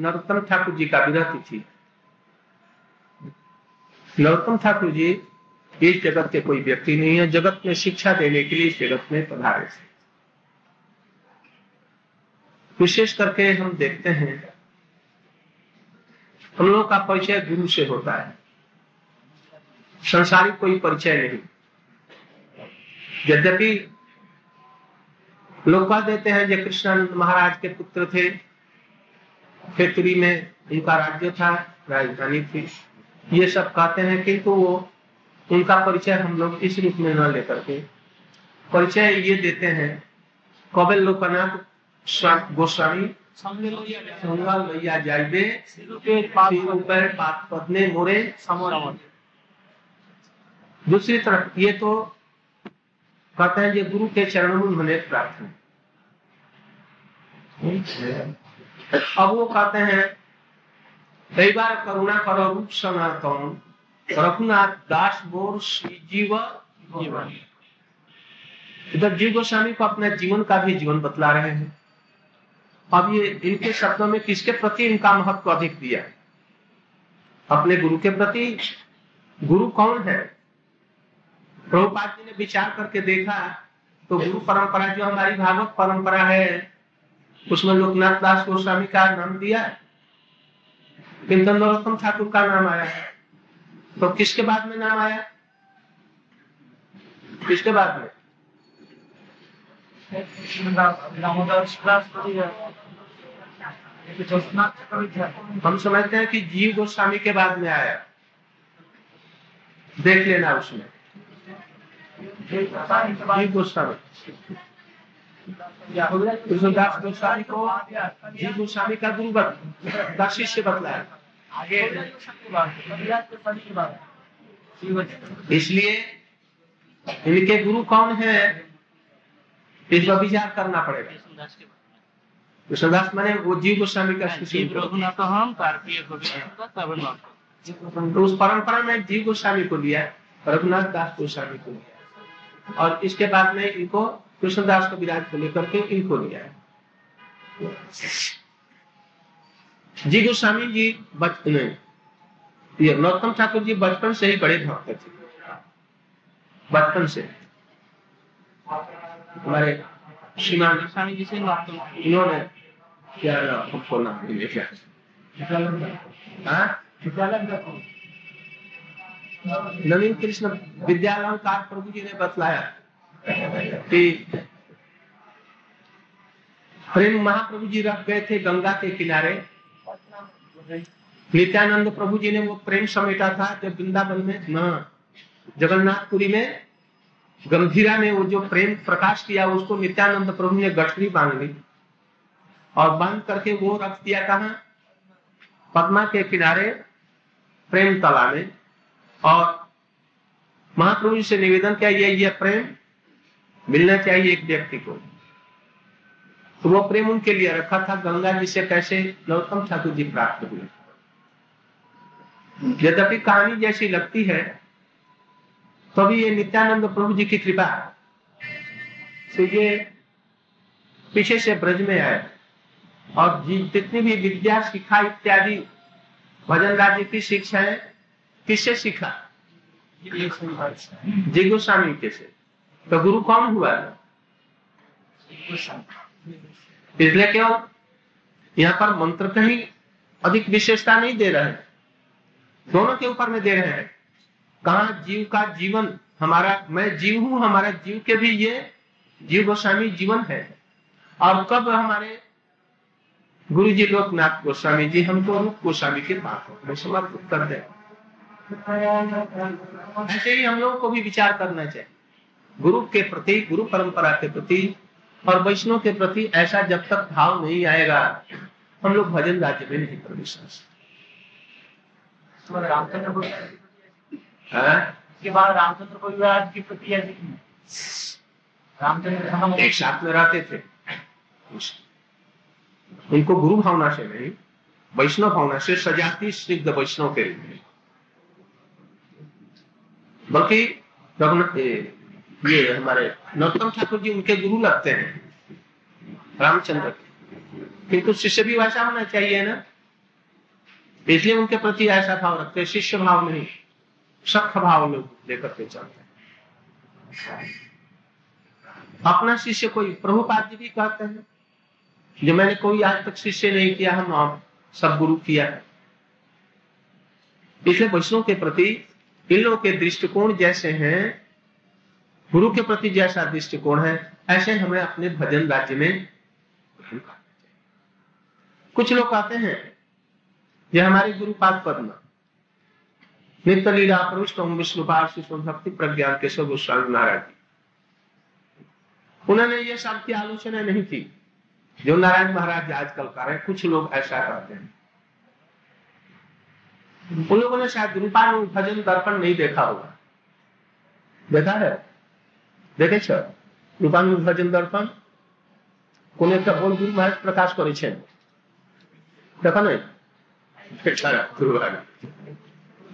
नरोत्तम ठाकुर जी का विरह तिथि। नरोत्तम ठाकुर जी इस जगत के कोई व्यक्ति नहीं है, जगत में शिक्षा देने के लिए इस जगत में पधारे थे। विशेष करके हम देखते हैं हम लोगों का परिचय गुरु से होता है, सांसारिक कोई परिचय नहीं। यद्यपि लोग कह देते हैं जो कृष्णानंद महाराज के पुत्र थे, खेतरी में उनका राज्य था, राजधानी थी, ये सब कहते हैं, किंतु वो उनका परिचय हम लोग इस रूप में न लेकर के परिचय ये देते हैं कबल लोकनाथ गोस्वामी लिया जाए पदने मोरे। दूसरी तरफ ये तो कहते हैं ये गुरु के चरणों में प्राप्त है। अब वो कहते हैं कई बार करुणा करो रूप सनातन रघुनाथ दास गोस्वामी। इधर जीव गोस्वामी को अपने जीवन का भी जीवन बतला रहे हैं। अब ये इनके शब्दों में किसके प्रति इनका महत्व अधिक दिया है? अपने गुरु के प्रति। गुरु कौन है? प्रभुपाद जी ने विचार करके देखा तो गुरु परंपरा जो हमारी भागवत परंपरा है उसमें लोकनाथ दास गोस्वामी का नाम दिया है, किंतु नरोत्तम ठाकुर का नाम आया है। तो किसके बाद में नाम आया? किसके बाद में? हम समझते हैं कि जीव गोस्वामी के बाद में आया। देख लेना उसमें जीव गोस्वामी, कृष्णदास गोस्वामी को जीव गोस्वामी का गुरु का शिष्य बतलाया। इसलिए इनके गुरु कौन है इस पर विचार करना पड़ेगा। कृष्णदास माने वो जीव गोस्वामी का शिष्य, तो उस परंपरा में जीव गोस्वामी को लिया, रघुनाथ दास गोस्वामी को लिया, और इसके बाद में इनको कृष्णदास कविराज को लेकर के इनको लिया है। जी गोस्वामी जी बचपन में, नरोत्तम ठाकुर जी बचपन से ही बड़े भक्त थे। बचपन से हमारे श्रीमान गोस्वामी जी से इन्होंने क्या खोलना नवीन कृष्ण विद्यालंकार प्रभु जी ने बतलाया कि प्रेम महाप्रभु जी रख गए थे गंगा के किनारे। नित्यानंद प्रभु जी ने वो प्रेम समेटा था जब वृंदावन में न जगन्नाथपुरी में गंभीरा में वो जो प्रेम प्रकाश किया उसको नित्यानंद प्रभु ने गठरी बांध ली और बांध करके वो रख दिया कहा पद्मा के किनारे प्रेम तला में। और महाप्रभु जी से निवेदन किया ये प्रेम मिलना चाहिए एक व्यक्ति को, तो वो प्रेम उनके लिए रखा था। गंगा जी से कैसे नरोत्तम ठाकुर जी प्राप्त हुए, यद्यपि कहानी जैसी लगती है तो भी ये नित्यानंद प्रभु जी की कृपा से ये पीछे से ब्रज में आए और जितनी भी विद्या शिक्षा इत्यादि भजन राज्य की शिक्षा है किससे सीखा? जी गोस्वामी के से। तो गुरु कौन हुआ? इसलिए क्यों यहाँ पर मंत्र कहीं अधिक विशेषता नहीं दे रहे हैं, दोनों के ऊपर में दे रहे हैं। कहा जीव का जीवन हमारा, मैं जीव हूँ, हमारा जीव के भी ये जीव गोस्वामी जीवन है। और कब हमारे गुरु जी लोकनाथ गोस्वामी जी हमको रूप गोस्वामी के पास में समर्पित कर दे, ऐसे ही हम लोगों को भी विचार करना चाहिए गुरु के प्रति, गुरु परंपरा के प्रति और वैष्णव के प्रति। ऐसा जब तक भाव नहीं आएगा हम लोग भजन राज्य में नहीं प्रवेश कर सकते। रामचंद्र को विराज की प्रति रामचंद्र एक साथ में रहते थे, उनको गुरु भावना से नहीं वैष्णव भावना से सजाती स्निग्ध वैष्णव के रूप में। बल्कि ये हमारे नरोत्तम ठाकुर जी उनके गुरु लगते हैं रामचंद्र के, किंतु शिष्य भी वैसा होना चाहिए ना। इसलिए उनके प्रति ऐसा भाव रखते, शिष्य भाव नहीं, सख भाव लोग लेकर के चलते। अपना शिष्य कोई प्रभुपाद जी भी कहते हैं, जो मैंने कोई आज तक शिष्य नहीं किया, हम सब गुरु किया है। इसलिए वैष्णव के प्रति इन लोगों के दृष्टिकोण जैसे हैं, गुरु के प्रति जैसा दृष्टिकोण है, ऐसे हमें अपने भजन राज्य में ग्रहण करना चाहिए। कुछ लोग कहते हैं ये हमारे गुरुपाद पद्म नित्य लीला प्रविष्ट विष्णुपाद शिष्य भक्ति प्रज्ञान के सब गोस्वामी महाराज, उन्होंने ये सब की आलोचना नहीं की जो नारायण महाराज आजकल कर रहे हैं। कुछ लोग ऐसा करते हैं, उन लोगों ने शायद रूपानु भजन दर्पण नहीं देखा होगा। देखा है? देखे छ रूपानु भजन दर्पण कोन एक बोल गुरु महाराज प्रकाश करे छे, देखा नहीं?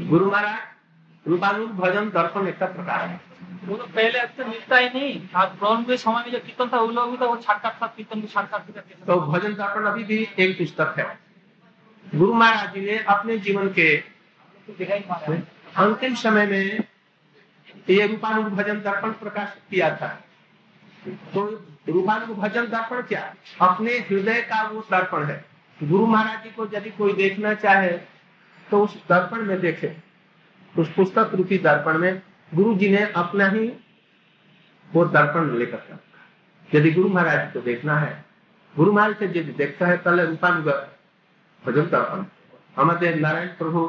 गुरु महाराज रूपानु भजन दर्पण एक प्रकार है, वो तो पहले तो मिलता ही नहीं। आज ब्राउन के समय में जो कीर्तन था वो लोग भी तो साक्षात कीर्तन को साक्षात, तो भजन दर्पण अभी भी एक पुस्तक है। गुरु महाराज जी ने अपने जीवन के अंतिम समय में ये रूपानुग भजन दर्पण प्रकाशित किया था। तो रूपानुग भजन दर्पण क्या, अपने हृदय का वो दर्पण है। गुरु महाराज जी को यदि कोई देखना चाहे तो उस दर्पण में देखे, उस पुस्तक रूपी दर्पण में। गुरु जी ने अपना ही वो दर्पण लेकर, यदि गुरु महाराज जी को देखना है, गुरु महाराज से यदि देखता है पहले रूपानुग भजन दर्पण। हमारे नारायण प्रभु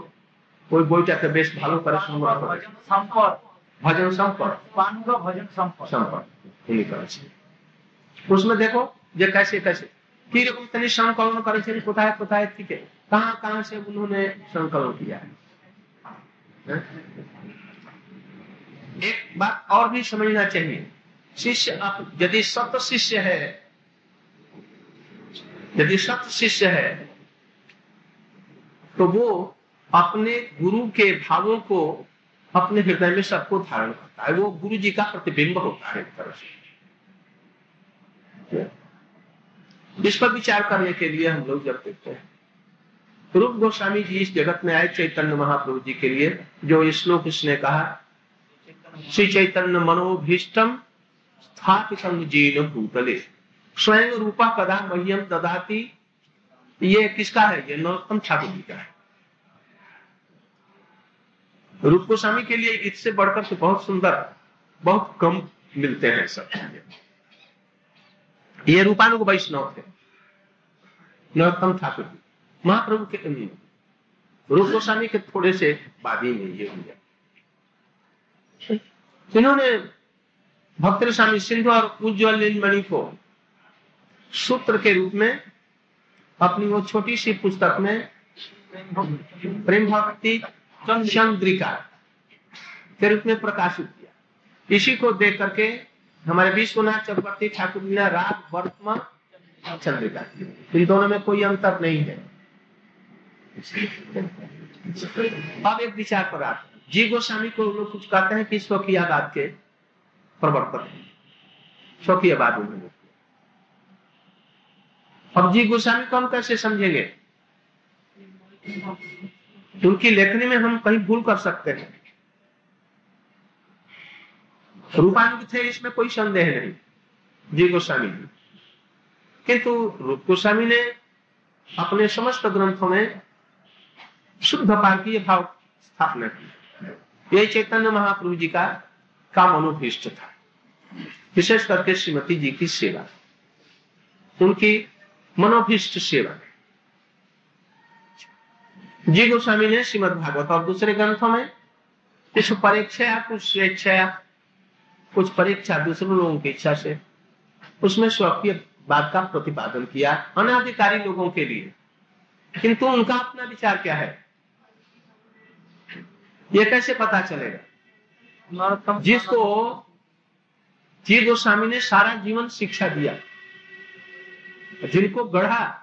ওই বইটাতে বেশ ভালো করে সংগ্রহ করেছে, ভজন সম্পদ পানুগা ভজন সম্পদ উনি করেছেন। उसमें देखो যে कैसे कैसे কি রকম তিনি संकलन করেছেন, কোথায় কোথায় থেকে कहां कहां से उन्होंने संकलन किया है। एक बात और भी समझना चाहिए, शिष्य आप यदि सत शिष्य है, यदि सत शिष्य है तो वो अपने गुरु के भावों को अपने हृदय में सबको धारण करता है, वो गुरु जी का प्रतिबिंब होता है एक तरह से। इस पर विचार करने के लिए हम लोग जब देखते हैं रूप गोस्वामी जी इस जगत में आए चैतन्य महाप्रभु जी के लिए, जो श्लोक उसने कहा श्री चैतन्य मनोभीष्टम स्थापितं जीन भूतले स्वयं रूपा कदा मह्यम ददाति। ये किसका है? ये नरोत्तम ठाकुर जी का है। रूप गोस्वामी के लिए इससे बढ़कर तो बहुत सुंदर बहुत कम मिलते हैं सब। ये रूपानुग वैष्णव थे नरोत्तम ठाकुर जी, महाप्रभु के रूप गोस्वामी के थोड़े से बादी में ये हुआ। इन्होंने भक्तरसामी सिंधु और उज्जवलिन मणि को सूत्र के रूप में अपनी वो छोटी सी पुस्तक में प्रेम भक्ति चंद्रिका के रूप में प्रकाशित किया। इसी को देख करके हमारे विश्वनाथ ठाकुर जी ने राग वर्तमान चंद्रिका, इन दोनों में कोई अंतर नहीं है। अब एक विचार पर आप जीव गोस्वामी को लोग कुछ कहते हैं कि स्वकीयवाद के प्रवर्तक, स्वकीयवाद उन्होंने। अब जी गोस्वामी को हम कैसे समझेंगे? उनकी लेखनी में हम कहीं भूल कर सकते हैं। रूपानुग थे इसमें कोई संदेह नहीं जी गोस्वामी, किंतु रूप गोस्वामी ने अपने समस्त ग्रंथों में शुद्ध भारतीय भाव स्थापना की। यही चैतन्य महाप्रभु जी का काम अनुपृष्ट था, विशेष करके श्रीमती जी की सेवा, उनकी मनोभीष्ट सेवा। जी गोस्वामी ने श्रीमद भागवत और दूसरे ग्रंथों में कुछ परीक्षा, कुछ स्वेच्छा, कुछ परीक्षा दूसरे लोगों की इच्छा से, उसमें स्वकीय बात का प्रतिपादन किया अनाधिकारी लोगों के लिए। किंतु उनका अपना विचार क्या है ये कैसे पता चलेगा? जिसको जी गोस्वामी ने सारा जीवन शिक्षा दिया, जिनको गढ़ा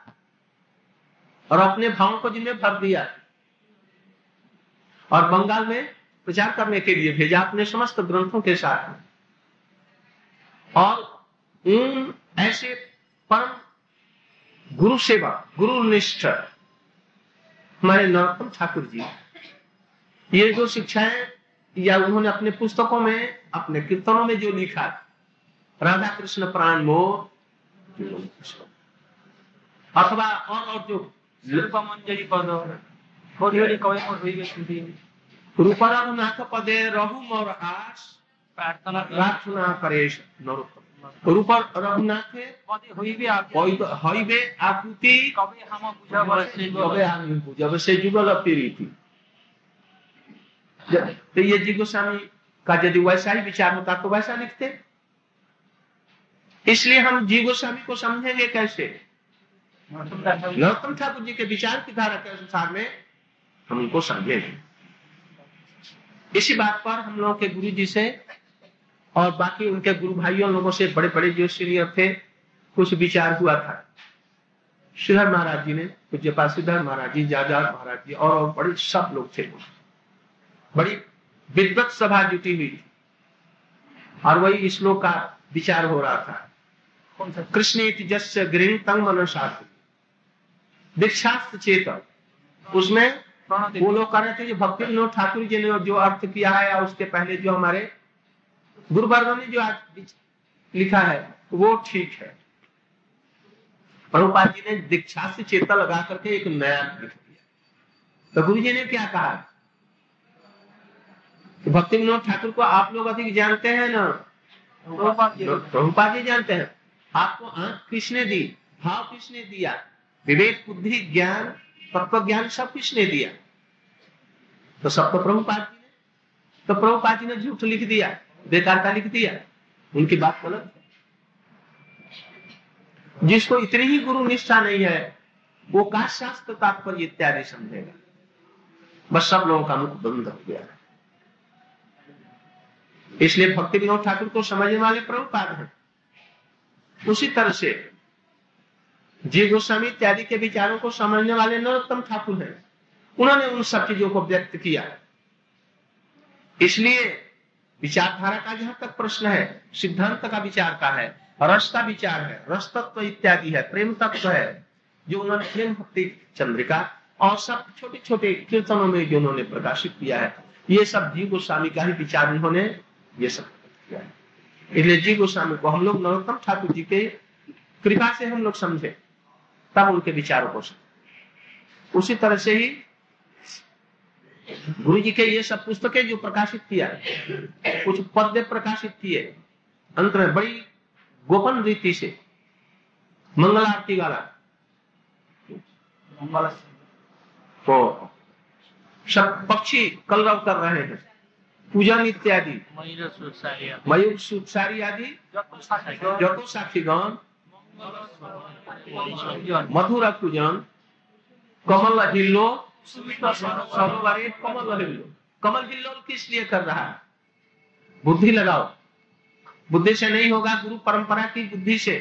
और अपने भावों को जिनमें भर दिया और बंगाल में प्रचार करने के लिए भेजा अपने समस्त ग्रंथों के साथ, और उन ऐसे परम गुरु सेवा गुरु निष्ठ हमारे नरोत्तम ठाकुर जी, ये जो शिक्षाएं या उन्होंने अपने पुस्तकों में, अपने कीर्तनों में जो लिखा, राधा कृष्ण प्राण मोह अथवा और जो रूपमंजरी पद रूपा रघुनाथ पदे रहु मोर आस प्रार्थना प्रार्थना करेश नरोत्तम रूप रघुनाथ पदे होइबे आकृति कबे हम बुझाबे से जुगल प्रीति। तो ये जीव गोस्वामी का यदि वैसा ही विचार होता तो वैसा लिखते। इसलिए हम जीव गोस्वामी को समझेंगे कैसे, नरोत्तम ठाकुर जी के विचार की धारा के अनुसार में हम उनको समझेंगे। इसी बात पर हम लोगों के गुरु जी से और बाकी उनके गुरु भाइयों लोगों से, बड़े बड़े जो सीनियर थे, कुछ विचार हुआ था। श्रीधर महाराज जी ने, पूज्यपाद श्रीधर महाराज जी, जाजार महाराज जी और बड़े सब लोग थे। बड़ी विद्वत सभा जुटी हुई थी और वही इस श्लोक का विचार हो रहा था। कृष्ण जस्य गृह तंग मनोशास्त्र दीक्षास्त्र चेतक, उसमें वो लोग कह रहे थे भक्ति विनोद ठाकुर जी ने जो अर्थ किया है और उसके पहले जो हमारे गुरुवर्गों ने जो लिखा है वो ठीक है। प्रभुपाद जी ने दीक्षास्त्र चेता लगा करके एक नया लिख दिया। तो गुरु जी ने क्या कहा, भक्ति विनोद ठाकुर को आप लोग अधिक जानते हैं ना, प्रभुपाद जी जानते हैं। आपको आंख किसने दी, भाव किसने दिया, विवेक बुद्धि ज्ञान तत्व ज्ञान सब किसने दिया, तो सब तो प्रभुपाद जी ने। तो प्रभुपाद जी ने झूठ लिख दिया, बेकार का लिख दिया, उनकी बात गलत है। जिसको इतनी ही गुरु निष्ठा नहीं है वो का शास्त्र तात्पर्य इत्यादि समझेगा। बस सब लोगों का मुख बंद हो गया है। इसलिए भक्ति विनोद ठाकुर को समझने वाले प्रभुपाद हैं। उसी तरह से जीव गोस्वामी इत्यादि के विचारों को समझने वाले नरोत्तम ठाकुर हैं। उन्होंने उन सब चीजों को व्यक्त किया। इसलिए विचारधारा का जहां तक प्रश्न है, सिद्धांत का विचार का है, रस का विचार है, रस तत्व इत्यादि है, प्रेम तत्व है, जो उन्होंने प्रेम भक्ति चंद्रिका और सब छोटे छोटे कीर्तनों में जो उन्होंने प्रकाशित किया है, ये सब जीव गोस्वामी का ही विचार उन्होंने ये सब किया है। इसलिए जीव गोस्वामी को हम लोग नरोत्तम ठाकुर जी के कृपा से हम लोग समझे, तब उनके विचारों को समझे। उसी तरह से ही गुरु जी के ये सब पुस्तकें जो प्रकाशित किया, कुछ पद्य प्रकाशित किए, अंत में बड़ी गोपन रीति से मंगल आरती वाला तो सब पक्षी कलरव कर रहे हैं, पूजन इत्यादि, मयूर सुपसारी आदि, जतो साक्षीगण मधुरा पूजन कमल हिल्लो सरोवरे कमल हिल्लो। कमल हिल्लोल किस लिए कर रहा है, बुद्धि लगाओ। बुद्धि से नहीं होगा, गुरु परंपरा की बुद्धि से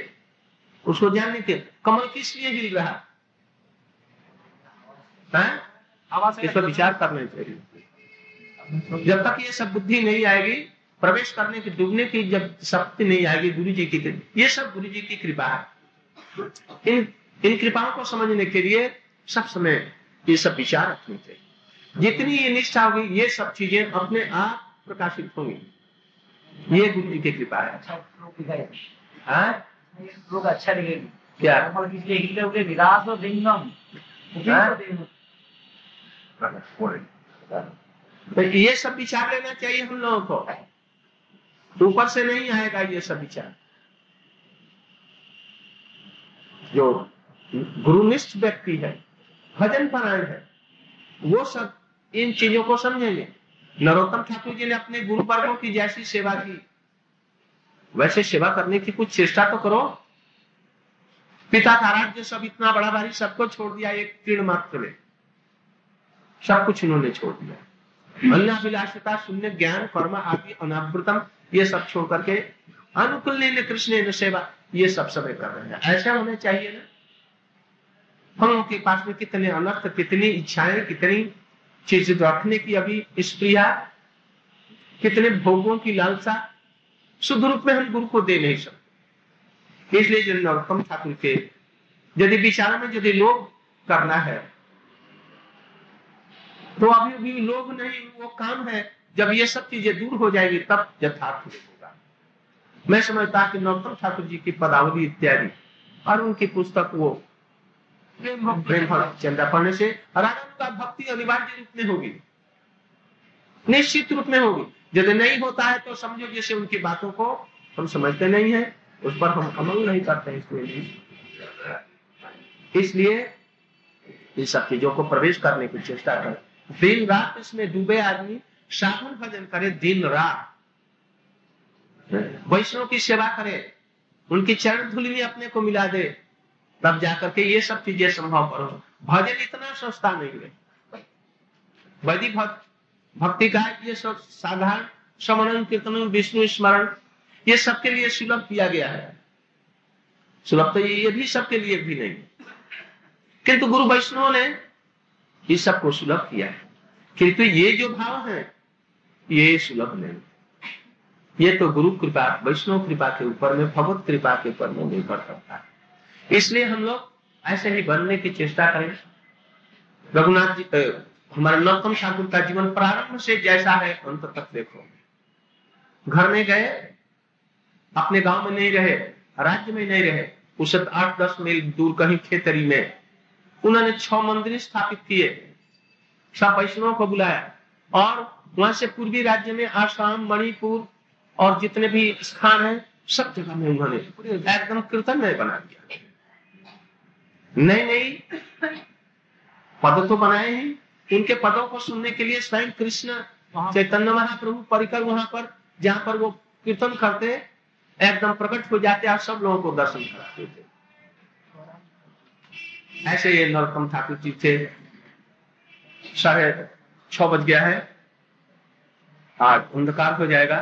उसको जानने के। कमल किस लिए हिल रहा है, इस पर विचार करना चाहिए। जब तक ये सब बुद्धि नहीं आएगी, प्रवेश करने की, डूबने की जब शक्ति नहीं आएगी गुरु जी की, ये सब गुरु जी की कृपा है। इन कृपाओं को समझने के लिए सब समय ये सब विचार रखने चाहिए। जितनी ये निष्ठा होगी, ये सब चीजें अपने आप प्रकाशित होंगी। ये गुरु जी की कृपा है। क्या तो ये सब विचार लेना चाहिए हम लोगों को, ऊपर से नहीं आएगा ये सब विचार। जो गुरुनिष्ठ व्यक्ति है, भजन परायण है, वो सब इन चीजों को समझेंगे। नरोत्तम ठाकुर जी ने अपने गुरु वर्गों की जैसी सेवा की, वैसे सेवा करने की कुछ चेष्टा तो करो। पिता का राज्य सब इतना बड़ा भारी सबको छोड़ दिया, एक तीर्ण मात्र में सब कुछ इन्होंने छोड़ दिया। अन्नाभिलाषता शून्य ज्ञान कर्म आदि अनावृतम, ये सब छोड़ करके अनुकूल ने कृष्ण ने सेवा, ये सब समय कर रहे हैं। ऐसा होना चाहिए ना। हम उनके पास में कितने अनर्थ, कितनी इच्छाएं, कितनी चीज रखने की अभी स्प्रिया, कितने भोगों की लालसा, शुद्ध रूप में हम गुरु को दे नहीं सकते। इसलिए जो नरोत्तम ठाकुर के यदि विचारों में यदि लोग करना है तो अभी भी लोग नहीं, वो काम है। जब ये सब चीजें दूर हो जाएगी तब यथार्थ होगा। मैं समझता कि नरोत्तम ठाकुर जी की पदावली इत्यादि और उनकी पुस्तक वो प्रेम भक्ति चंद्रिका पढ़ने से राधा भक्ति अनिवार्य रूप में होगी, निश्चित रूप में होगी। यदि नहीं होता है तो समझो जैसे उनकी बातों को हम समझते नहीं है, उस पर हम अमल नहीं करते हैं। इसलिए इन सब चीजों को प्रवेश करने की चेष्टा करें। दिन रात इसमें डूबे आदमी श्रावण भजन करे, दिन रात वैष्णव की सेवा करे, उनकी चरण धूलि में अपने को मिला दे, तब जाकर के ये सब चीजें संभव करो। भजन इतना सस्ता नहीं है। वैदिक भक्ति का ये सब साधारण समरण कीर्तन विष्णु स्मरण ये सबके लिए सुलभ किया गया है। सुलभ तो ये भी सबके लिए भी नहीं, किंतु गुरु वैष्णव ने इस सबको सुलभ किया है। किंतु ये जो भाव है ये सुलभ नहीं, ये तो गुरु कृपा वैष्णव कृपा के ऊपर में भगवत कृपा के ऊपर में निर्भर करता है। इसलिए हम लोग ऐसे ही बनने की चेष्टा करें। रघुनाथ जी हमारे नरोत्तम ठाकुर का जीवन प्रारंभ से जैसा है अंत तक देखो। घर में गए, अपने गांव में नहीं रहे, राज्य में नहीं रहे, उससे 8-10 मील दूर कहीं खेतरी में उन्होंने 6 मंदिर स्थापित किए, सब वैष्णवों को बुलाया और वहां से पूर्वी राज्य में आसाम मणिपुर और जितने भी स्थान हैं सब जगह में उन्होंने एकदम कीर्तन में बना दिया। नई नई पद तो बनाए हैं, इनके पदों को सुनने के लिए स्वयं कृष्ण चैतन्य महाप्रभु परिकर वहां पर जहां पर वो कीर्तन करते एकदम प्रकट हो जाते और सब लोगों को दर्शन कराते थे। ऐसे ये नरोत्तम ठाकुर जी थे। 6:30 बज गया है, आज अंधकार हो जाएगा।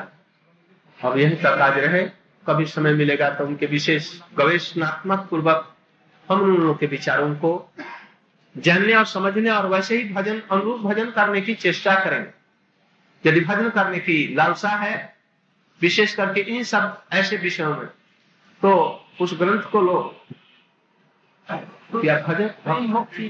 अब यही तक आज रहे, कभी समय मिलेगा तो उनके विशेष गवेषणात्मक पूर्वक हम उन लोगों के विचारों को जानने और समझने और वैसे ही भजन अनुरूप भजन करने की चेष्टा करें। यदि भजन करने की लालसा है विशेष करके इन सब ऐसे विषयों में, तो उस ग्रंथ को लो या भजन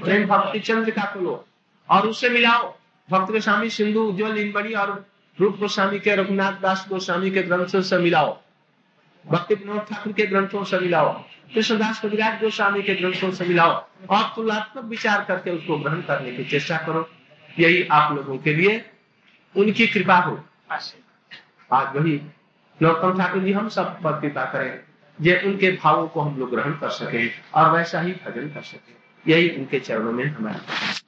प्रेम भक्ति चंद्रिका को लो और उससे मिलाओ भक्तरसामी सिंधु उज्जवलिन मणि और रूप गोस्वामी के रघुनाथ दास गोस्वामी के ग्रंथों से मिलाओ, भक्ति विनोद ठाकुर के ग्रंथों से मिलाओ, कृष्णदास कविराज गोस्वामी के ग्रंथों से मिलाओ और तुलनात्मक विचार करके उसको ग्रहण करने की चेष्टा करो। यही आप लोगों के लिए उनकी कृपा हो। आज वही नरोत्तम ठाकुर जी हम सब पर कृपा करें, ये उनके भावों को हम लोग ग्रहण कर सके और वैसा ही भजन कर सके। यही उनके चरणों में हमारा